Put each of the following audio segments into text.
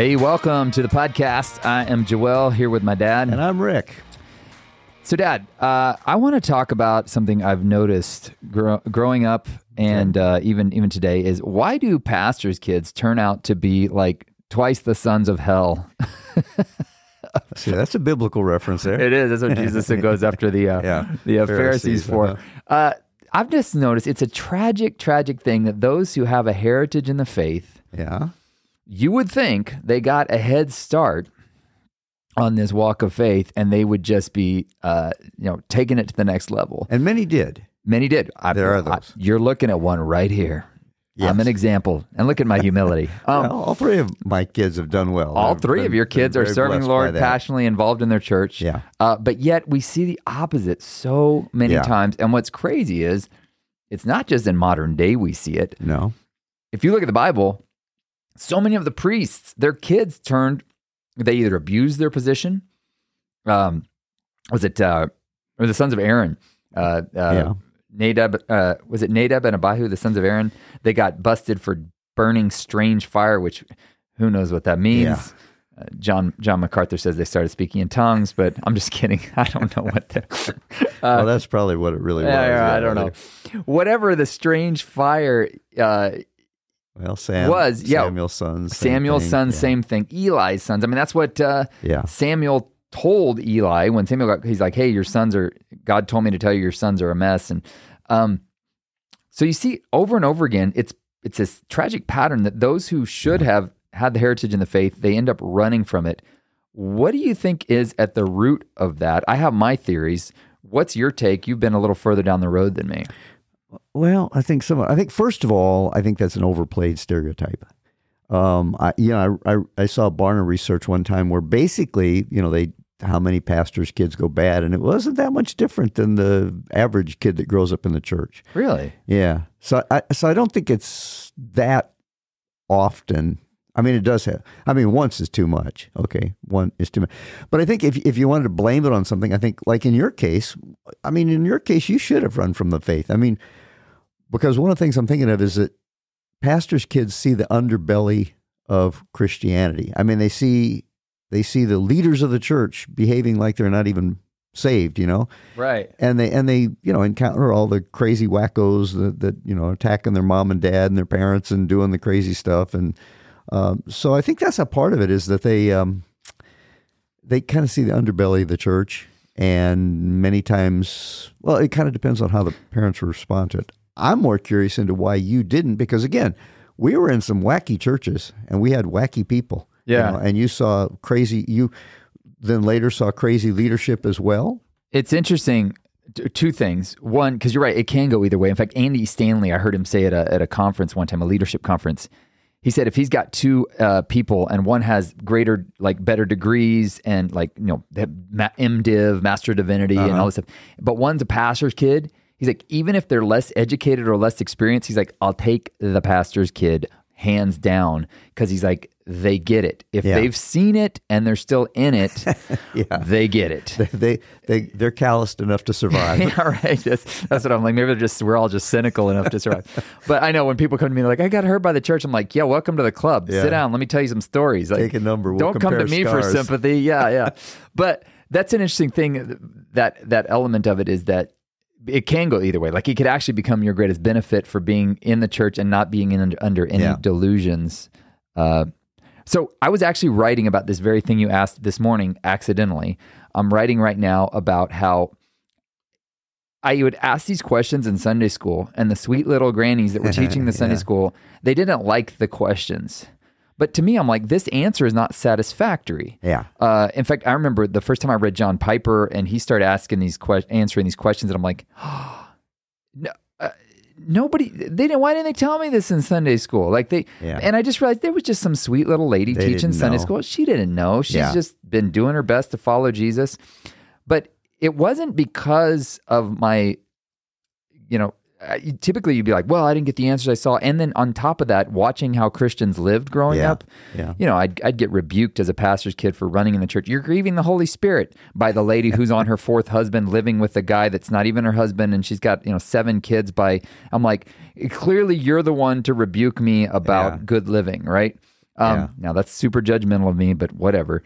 Hey, welcome to the podcast. I am Joël here with my dad. And I'm Rick. So Dad, I want to talk about something I've noticed growing up and even today is why do pastors' kids turn out to be like twice the sons of hell? See, that's a biblical reference there. It is. That's what Jesus goes after the Pharisees for. Uh-huh. I've just noticed it's a tragic thing that those who have a heritage in the faith, you would think they got a head start on this walk of faith, and they would just be, taking it to the next level. And many did. There are those. You're looking at one right here. Yes. I'm an example, and look at my humility. All three of my kids have done well. All three of your kids are serving Lord, passionately involved in their church. Yeah. But yet we see the opposite so many times. And what's crazy is it's not just in modern day we see it. No. If you look at the Bible, so many of the priests, their kids they either abused their position. Or the sons of Aaron? Nadab, was it Nadab and Abihu, the sons of Aaron? They got busted for burning strange fire, which who knows what that means. Yeah. John MacArthur says they started speaking in tongues, but I'm just kidding. I don't know what that... well, that's probably what it really was. I don't know. Whatever the strange fire... Samuel's sons. Same thing. Eli's sons. I mean, that's what Samuel told Eli when Samuel he's like, hey, God told me to tell you your sons are a mess. And so you see over and over again, it's this tragic pattern that those who should have had the heritage in the faith, they end up running from it. What do you think is at the root of that? I have my theories. What's your take? You've been a little further down the road than me. Well, I think first of all, I think that's an overplayed stereotype. I saw Barna research one time where basically, how many pastors' kids go bad, and it wasn't that much different than the average kid that grows up in the church. Really? Yeah. So I don't think it's that often. I mean, it does have. I mean, once is too much. Okay, one is too much. But I think if you wanted to blame it on something, I think like in your case, you should have run from the faith. I mean, because one of the things I'm thinking of is that pastors' kids see the underbelly of Christianity. I mean, they see the leaders of the church behaving like they're not even saved, Right. And they encounter all the crazy wackos that attacking their mom and dad and their parents and doing the crazy stuff. And so I think that's a part of it is that they kind of see the underbelly of the church, and many times, well, it kind of depends on how the parents respond to it. I'm more curious into why you didn't, because again, we were in some wacky churches and we had wacky people. Yeah. And you saw crazy, you then later saw crazy leadership as well. It's interesting. Two things. One, because you're right, it can go either way. In fact, Andy Stanley, I heard him say at a conference one time, a leadership conference. He said if he's got two people and one has greater, like better degrees and like, they have MDiv, Master of Divinity and all this stuff, but one's a pastor's kid, he's like, even if they're less educated or less experienced, he's like, I'll take the pastor's kid hands down, because he's like, they get it. If they've seen it and they're still in it, they get it. They're calloused enough to survive. All right. That's what I'm like. Maybe we're all just cynical enough to survive. But I know when people come to me, they're like, I got hurt by the church. I'm like, yeah, welcome to the club. Yeah. Sit down. Let me tell you some stories. Like, take a number. We'll don't come to me for sympathy. Yeah. But that's an interesting thing. That element of it is that it can go either way. Like it could actually become your greatest benefit for being in the church and not being under any delusions. So I was actually writing about this very thing you asked this morning accidentally. I'm writing right now about how I would ask these questions in Sunday school, and the sweet little grannies that were teaching the Sunday school, they didn't like the questions. But to me, I'm like, this answer is not satisfactory. Yeah. In fact, I remember the first time I read John Piper, and he started asking these answering these questions, and I'm like, oh, no. Why didn't they tell me this in Sunday school? And I just realized there was just some sweet little lady teaching Sunday school. She didn't know. She's just been doing her best to follow Jesus. But it wasn't because of my, typically you'd be like, well, I didn't get the answers I saw. And then on top of that, watching how Christians lived growing up, I'd get rebuked as a pastor's kid for running in the church. You're grieving the Holy Spirit by the lady who's on her fourth husband, living with a guy that's not even her husband. And she's got, 7 kids I'm like, clearly you're the one to rebuke me about good living. Right. Now that's super judgmental of me, but whatever.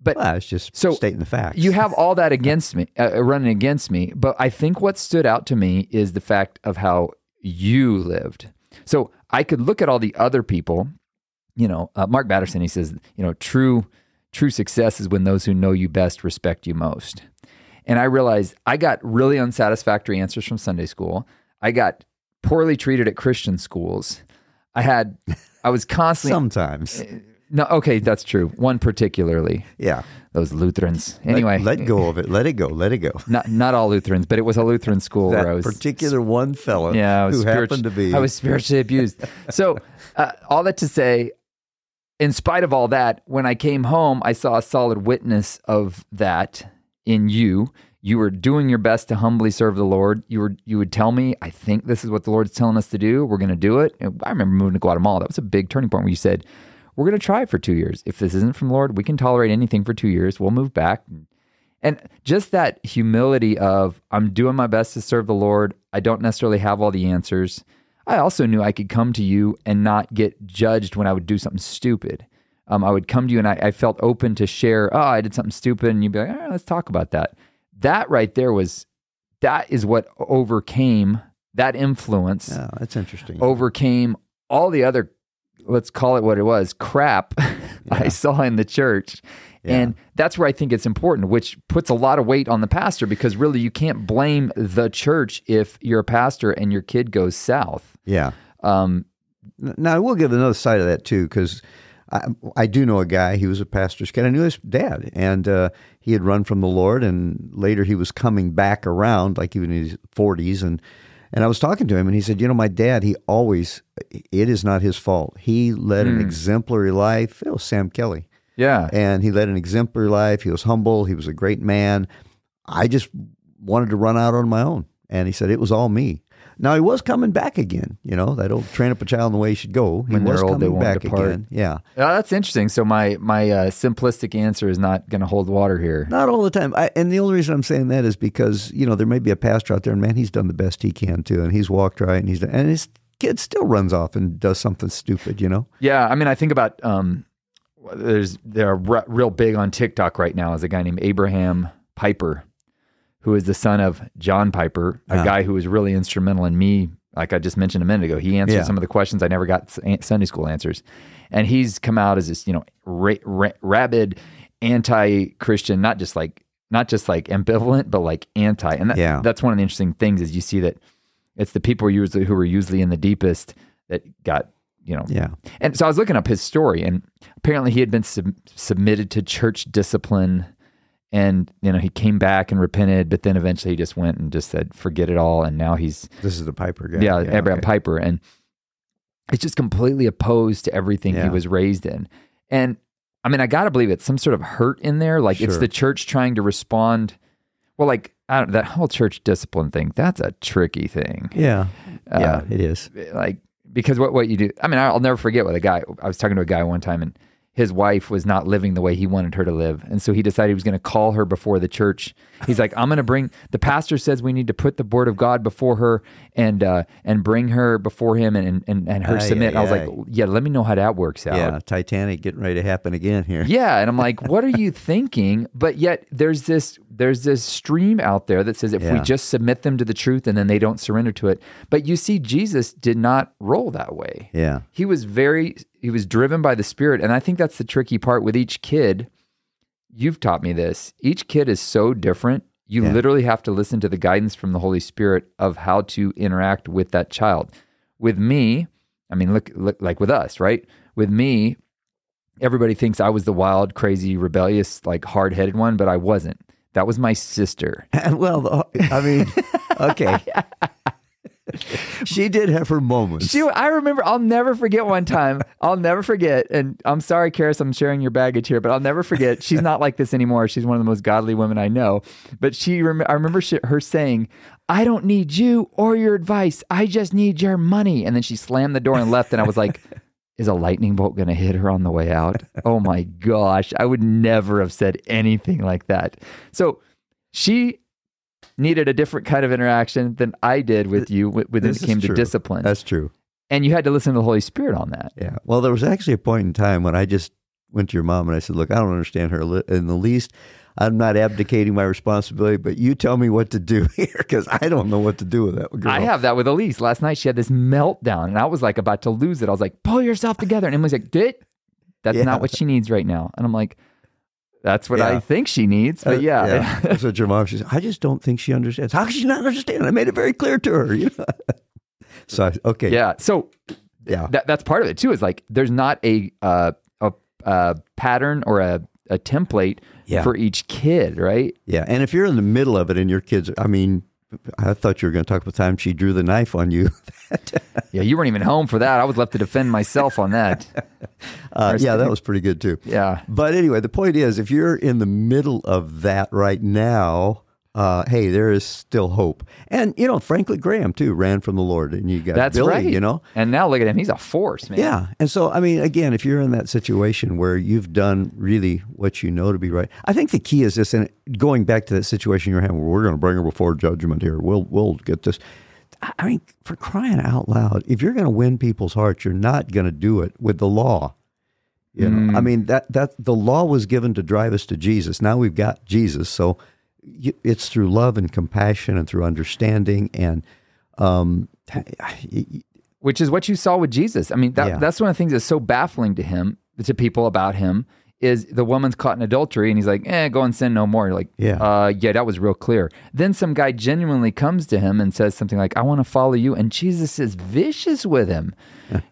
But it's just stating the facts. You have all that against me, running against me. But I think what stood out to me is the fact of how you lived. So I could look at all the other people, Mark Batterson, he says, true success is when those who know you best respect you most. And I realized I got really unsatisfactory answers from Sunday school. I got poorly treated at Christian schools. I was constantly... Sometimes. No, okay, that's true. One particularly. Yeah. Those Lutherans. Anyway. Let go of it. Let it go. Let it go. Not all Lutherans, but it was a Lutheran school where I was... That particular one fellow who happened to be... I was spiritually abused. So all that to say, in spite of all that, when I came home, I saw a solid witness of that in you. You were doing your best to humbly serve the Lord. You would tell me, I think this is what the Lord's telling us to do. We're going to do it. And I remember moving to Guatemala. That was a big turning point where you said... We're going to try it for 2 years. If this isn't from the Lord, we can tolerate anything for 2 years. We'll move back. And just that humility of, I'm doing my best to serve the Lord. I don't necessarily have all the answers. I also knew I could come to you and not get judged when I would do something stupid. I would come to you and I felt open to share, I did something stupid. And you'd be like, all right, let's talk about that. That right there that is what overcame that influence. Yeah, that's interesting. Overcame all the other, let's call it what it was, crap I saw in the church. Yeah. And that's where I think it's important, which puts a lot of weight on the pastor, because really you can't blame the church if you're a pastor and your kid goes south. Yeah. Now, I will give another side of that, too, because I do know a guy. He was a pastor's kid. I knew his dad, and he had run from the Lord, and later he was coming back around, like even in his 40s, And I was talking to him, and he said, my dad, it is not his fault. He led an exemplary life. It was Sam Kelly. Yeah. And he led an exemplary life. He was humble. He was a great man. I just wanted to run out on my own. And he said, it was all me. Now, he was coming back again. That old train up a child in the way he should go. He was coming back again. Yeah. That's interesting. So my simplistic answer is not going to hold water here. Not all the time. And the only reason I'm saying that is because, there may be a pastor out there, and man, he's done the best he can too. And he's walked right, and and his kid still runs off and does something stupid, Yeah. I mean, I think about, they're real big on TikTok right now is a guy named Abraham Piper, who is the son of John Piper, a guy who was really instrumental in me, like I just mentioned a minute ago. He answered some of the questions I never got Sunday school answers. And he's come out as this, rabid anti-Christian, not just like ambivalent, but like anti. And that's one of the interesting things is you see that it's the people who were usually in the deepest that got, And so I was looking up his story, and apparently he had been submitted to church discipline. And, he came back and repented, but then eventually he just went and just said, forget it all. And now this is the Piper guy. Yeah, Abraham Piper. And it's just completely opposed to everything he was raised in. And I mean, I got to believe it's some sort of hurt in there. Like it's the church trying to respond. Well, that whole church discipline thing, that's a tricky thing. Yeah. Yeah, it is. Like, because what you do, I mean, I'll never forget I was talking to a guy one time, and his wife was not living the way he wanted her to live. And so he decided he was going to call her before the church. He's like, I'm going to the pastor says we need to put the word of God before her and bring her before him and her submit. I was like, let me know how that works out. Yeah, Titanic getting ready to happen again here. Yeah, and I'm like, what are you thinking? But yet there's this stream out there that says if we just submit them to the truth and then they don't surrender to it. But you see, Jesus did not roll that way. Yeah. He was driven by the Spirit. And I think that's the tricky part with each kid. You've taught me this. Each kid is so different. You literally have to listen to the guidance from the Holy Spirit of how to interact with that child. With me, I mean, look like with us, right? With me, everybody thinks I was the wild, crazy, rebellious, like hard-headed one, but I wasn't. That was my sister. Well, I mean, okay. She did have her moments. I remember, I'll never forget one time. And I'm sorry, Karis, I'm sharing your baggage here, but I'll never forget. She's not like this anymore. She's one of the most godly women I know. But I remember her saying, I don't need you or your advice. I just need your money. And then she slammed the door and left. And I was like, is a lightning bolt going to hit her on the way out? Oh my gosh. I would never have said anything like that. So she needed a different kind of interaction than I did with you when it came to discipline. That's true. And you had to listen to the Holy Spirit on that. Yeah. Well, there was actually a point in time when I just went to your mom and I said, look, I don't understand her in the least. I'm not abdicating my responsibility, but you tell me what to do here because I don't know what to do with that girl. I have that with Elise. Last night she had this meltdown and I was like about to lose it. I was like, pull yourself together. And Emily's like, that's not what she needs right now. And I'm like, that's what I think she needs. But that's what your mom, she said, I just don't think she understands. How can she not understand? I made it very clear to her. You know? That's part of it too, is like, there's not a pattern or a template for each kid, right? Yeah. And if you're in the middle of it and your kids, I mean, I thought you were going to talk about the time she drew the knife on you. Yeah. You weren't even home for that. I was left to defend myself on that. That was pretty good too. Yeah. But anyway, the point is, if you're in the middle of that right now, hey, there is still hope. And, you know, Franklin Graham, too, ran from the Lord. And you got that's Billy, right. You know. And now look at him. He's a force, man. Yeah. And so, I mean, again, if you're in that situation where you've done really what you know to be right, I think the key is this, and going back to that situation you're having, where we're going to bring her before judgment here. We'll get this. I mean, for crying out loud, if you're going to win people's hearts, you're not going to do it with the law. You know, I mean, that the law was given to drive us to Jesus. Now we've got Jesus, so... It's through love and compassion and through understanding, and which is what you saw with Jesus. I mean, that's one of the things that's so baffling to him, to people about him, is the woman's caught in adultery, and he's like, go and sin no more. You're like, that was real clear. Then some guy genuinely comes to him and says something like, I want to follow you, and Jesus is vicious with him.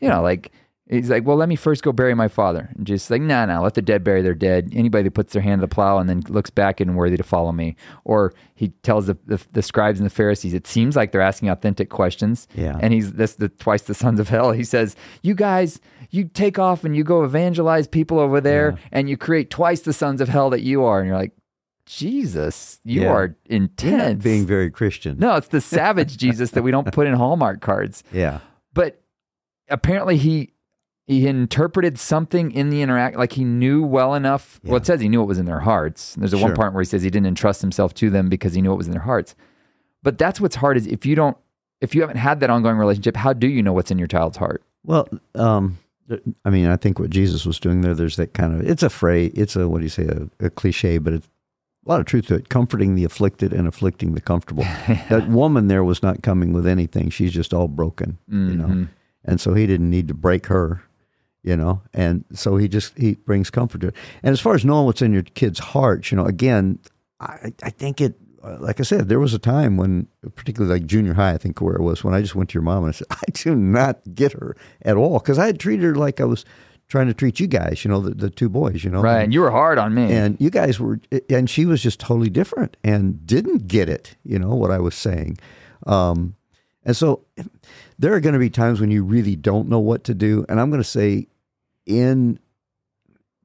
You know, like... He's like, well, let me first go bury my father. And Jesus is like, no, let the dead bury their dead. Anybody that puts their hand to the plow and then looks back isn't worthy to follow me. Or he tells the scribes and the Pharisees, it seems like they're asking authentic questions. Yeah. And he's twice the sons of hell. He says, you guys, you take off and you go evangelize people over there and you create twice the sons of hell that you are. And you're like, Jesus, you are intense. You're not being very Christian. No, it's the savage Jesus that we don't put in Hallmark cards. Yeah. But apparently He interpreted something in the interaction, like he knew well enough. Yeah. Well, it says he knew what was in their hearts. There's one part where he says he didn't entrust himself to them because he knew what was in their hearts. But that's what's hard, is if you haven't had that ongoing relationship, how do you know what's in your child's heart? Well, I mean, I think what Jesus was doing there, there's that kind of, it's a phrase, it's a, what do you say, a cliche, but it's a lot of truth to it. Comforting the afflicted and afflicting the comfortable. That woman there was not coming with anything. She's just all broken, you know? And so he didn't need to break her. You know, and so he brings comfort to it. And as far as knowing what's in your kid's heart, you know, again, I think it, like I said, there was a time when, particularly like junior high, I think where it was, when I just went to your mom and I said, I do not get her at all. Because I had treated her like I was trying to treat you guys, you know, the two boys, you know. Right, and you were hard on me. And you guys were, and she was just totally different and didn't get it, you know, what I was saying. And so there are going to be times when you really don't know what to do. And I'm going to say,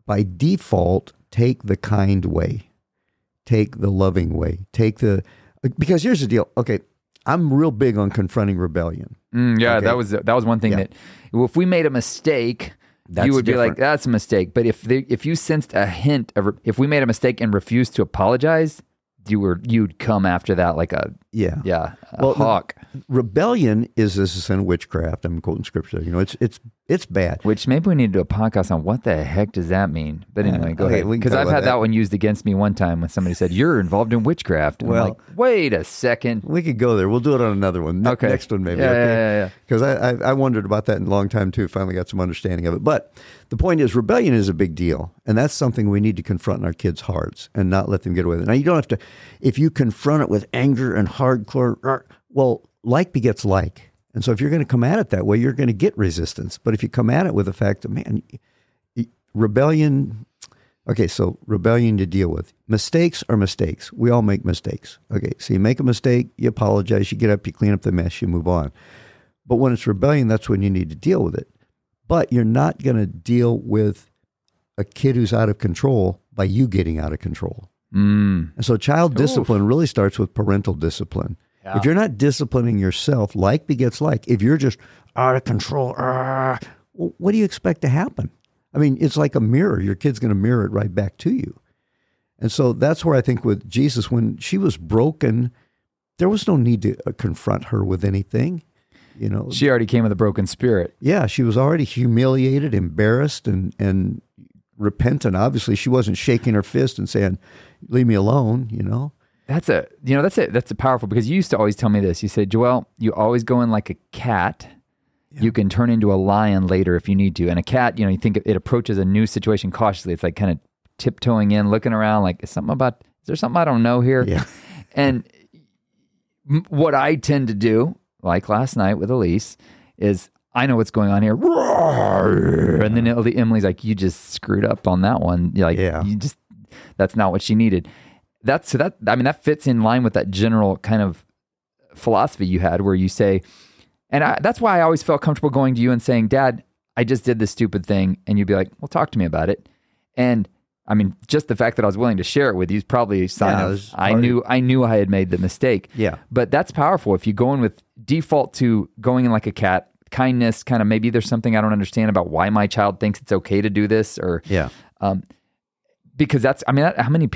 by default, take the kind way, take the loving way, because here's the deal. Okay. I'm real big on confronting rebellion. Okay? That was one thing that, well, if we made a mistake, you would be like, that's a mistake. But if you sensed a hint of, if we made a mistake and refused to apologize, you'd come after that like a hawk. Rebellion is this sin, witchcraft. I'm quoting scripture. You know, it's bad. Which maybe we need to do a podcast on what the heck does that mean. But anyway, go ahead, because I've had that one used against me one time when somebody said you're involved in witchcraft. And I'm like, wait a second. We could go there. We'll do it on another one. Okay, next one maybe. Yeah. Because I wondered about that in a long time too. Finally got some understanding of it. But the point is, rebellion is a big deal, and that's something we need to confront in our kids' hearts and not let them get away with it. Now, you don't have to, if you confront it with anger and hardcore, well, like begets like. And so if you're going to come at it that way, you're going to get resistance. But if you come at it with the fact that, man, rebellion, okay, so rebellion to deal with. Mistakes are mistakes. We all make mistakes. Okay, so you make a mistake, you apologize, you get up, you clean up the mess, you move on. But when it's rebellion, that's when you need to deal with it. But you're not going to deal with a kid who's out of control by you getting out of control. Mm. And so child discipline really starts with parental discipline. Yeah. If you're not disciplining yourself, like begets like, if you're just out of control, what do you expect to happen? I mean, it's like a mirror. Your kid's going to mirror it right back to you. And so that's where I think with Jesus, when she was broken, there was no need to confront her with anything. You know, she already came with a broken spirit. Yeah, she was already humiliated, embarrassed, and repentant. Obviously, she wasn't shaking her fist and saying, "Leave me alone." You know, that's powerful, because you used to always tell me this. You said, "Joël, you always go in like a cat. Yeah. You can turn into a lion later if you need to." And a cat, you think it approaches a new situation cautiously. It's like kind of tiptoeing in, looking around, like, is there something I don't know here? Yeah. And what I tend to do, like last night with Elise, is I know what's going on here. And then Emily's like, "You just screwed up on that one." You're like, yeah. That's not what she needed. That fits in line with that general kind of philosophy you had, where you say, that's why I always felt comfortable going to you and saying, "Dad, I just did this stupid thing." And you'd be like, "Well, talk to me about it." And I mean, just the fact that I was willing to share it with you is probably a sign of, I knew I had made the mistake. Yeah. But that's powerful. If you go in with default to going in like a cat, kindness, kind of maybe there's something I don't understand about why my child thinks it's okay to do this, or, because how many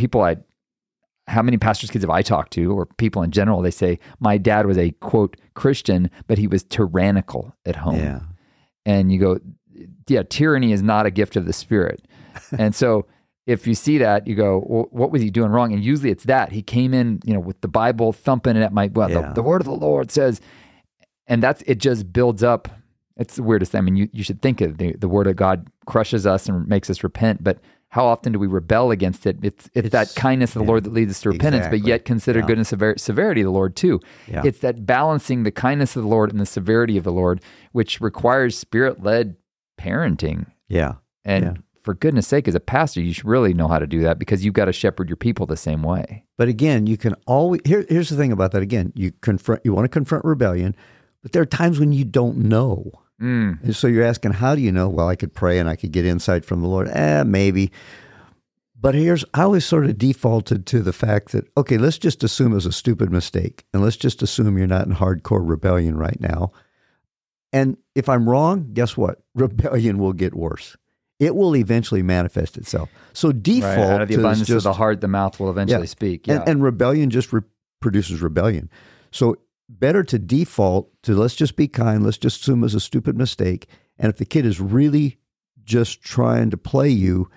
pastor's kids have I talked to, or people in general, they say, "My dad was a quote Christian, but he was tyrannical at home." Yeah. And you go, yeah, tyranny is not a gift of the Spirit. And so if you see that, you go, "Well, what was he doing wrong?" And usually it's that he came in, with the Bible thumping at my, the word of the Lord says, and it just builds up. It's the weirdest thing. I mean, you should think of the word of God crushes us and makes us repent, but how often do we rebel against it? It's that kindness of the Lord that leads us to repentance, but yet consider goodness and severity of the Lord too. Yeah. It's that balancing the kindness of the Lord and the severity of the Lord, which requires Spirit-led parenting. Yeah. And for goodness sake, as a pastor, you should really know how to do that, because you've got to shepherd your people the same way. But again, you can always, here's the thing about that. Again, you want to confront rebellion, but there are times when you don't know. Mm. And so you're asking, how do you know? Well, I could pray and I could get insight from the Lord. Maybe. But I always sort of defaulted to the fact that, okay, let's just assume it was a stupid mistake, and let's just assume you're not in hardcore rebellion right now. And if I'm wrong, guess what? Rebellion will get worse. It will eventually manifest itself. So default out of the abundance of the heart, the mouth will eventually speak. Yeah. And rebellion just produces rebellion. So better to default to, let's just be kind, let's just assume it's a stupid mistake. And if the kid is really just trying to play you,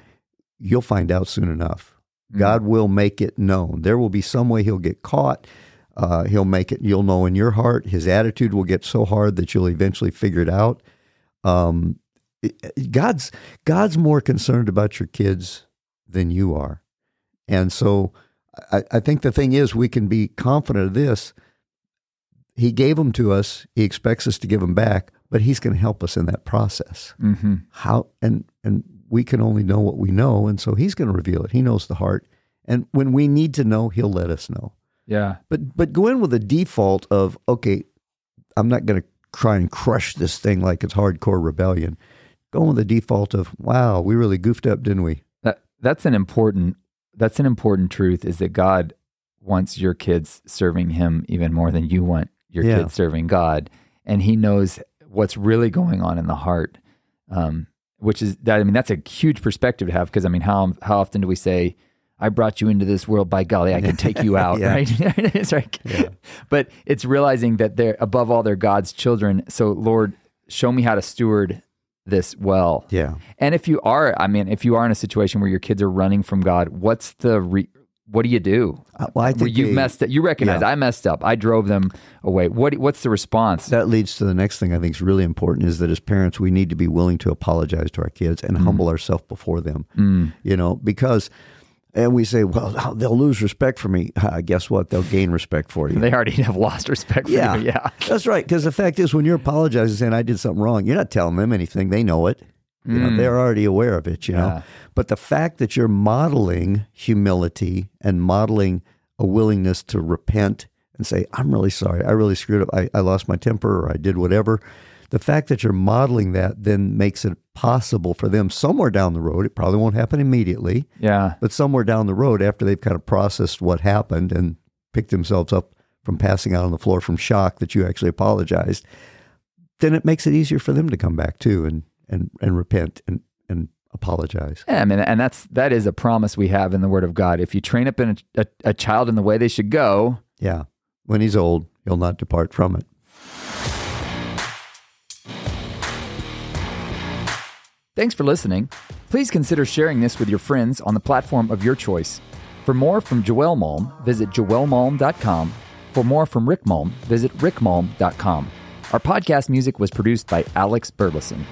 you'll find out soon enough. Mm-hmm. God will make it known. There will be some way he'll get caught. He'll make it, you'll know in your heart. His attitude will get so hard that you'll eventually figure it out. God's more concerned about your kids than you are. And so I think the thing is, we can be confident of this. He gave them to us. He expects us to give them back, but he's going to help us in that process. Mm-hmm. How? And we can only know what we know, and so he's going to reveal it. He knows the heart. And when we need to know, he'll let us know. Yeah. But go in with a default of, okay, I'm not going to try and crush this thing like it's hardcore rebellion. Go in with a default of, wow, we really goofed up, didn't we? That's an important truth, is that God wants your kids serving him even more than you want your kids serving God. And he knows what's really going on in the heart, which is that, that's a huge perspective to have. Cause how often do we say, "I brought you into this world, by golly, I can take you out." Right. It's like, but it's realizing that they're, above all, they're God's children. So Lord, show me how to steward this well. Yeah. And if you are in a situation where your kids are running from God, what's the what do you do? Well, I think you messed up. You recognize I messed up. I drove them away. What's the response? That leads to the next thing I think is really important, is that as parents, we need to be willing to apologize to our kids and humble ourselves before them. Mm. Because, and we say, "Well, they'll lose respect for me." Guess what? They'll gain respect for you. They already have lost respect for you. Yeah, that's right. Because the fact is, when you're apologizing, saying I did something wrong, you're not telling them anything. They know it. They're already aware of it, know. But the fact that you're modeling humility and modeling a willingness to repent and say, "I'm really sorry, I really screwed up, I lost my temper, or I did whatever." The fact that you're modeling that then makes it possible for them somewhere down the road. It probably won't happen immediately, but somewhere down the road, after they've kind of processed what happened and picked themselves up from passing out on the floor from shock that you actually apologized, then it makes it easier for them to come back too and repent and apologize. Yeah, and that is a promise we have in the Word of God. If you train up a child in the way they should go, when he's old, he'll not depart from it. Thanks for listening. Please consider sharing this with your friends on the platform of your choice. For more from Joël Malm, visit joelmalm.com. For more from Rick Malm, visit rickmalm.com. Our podcast music was produced by Alex Burleson.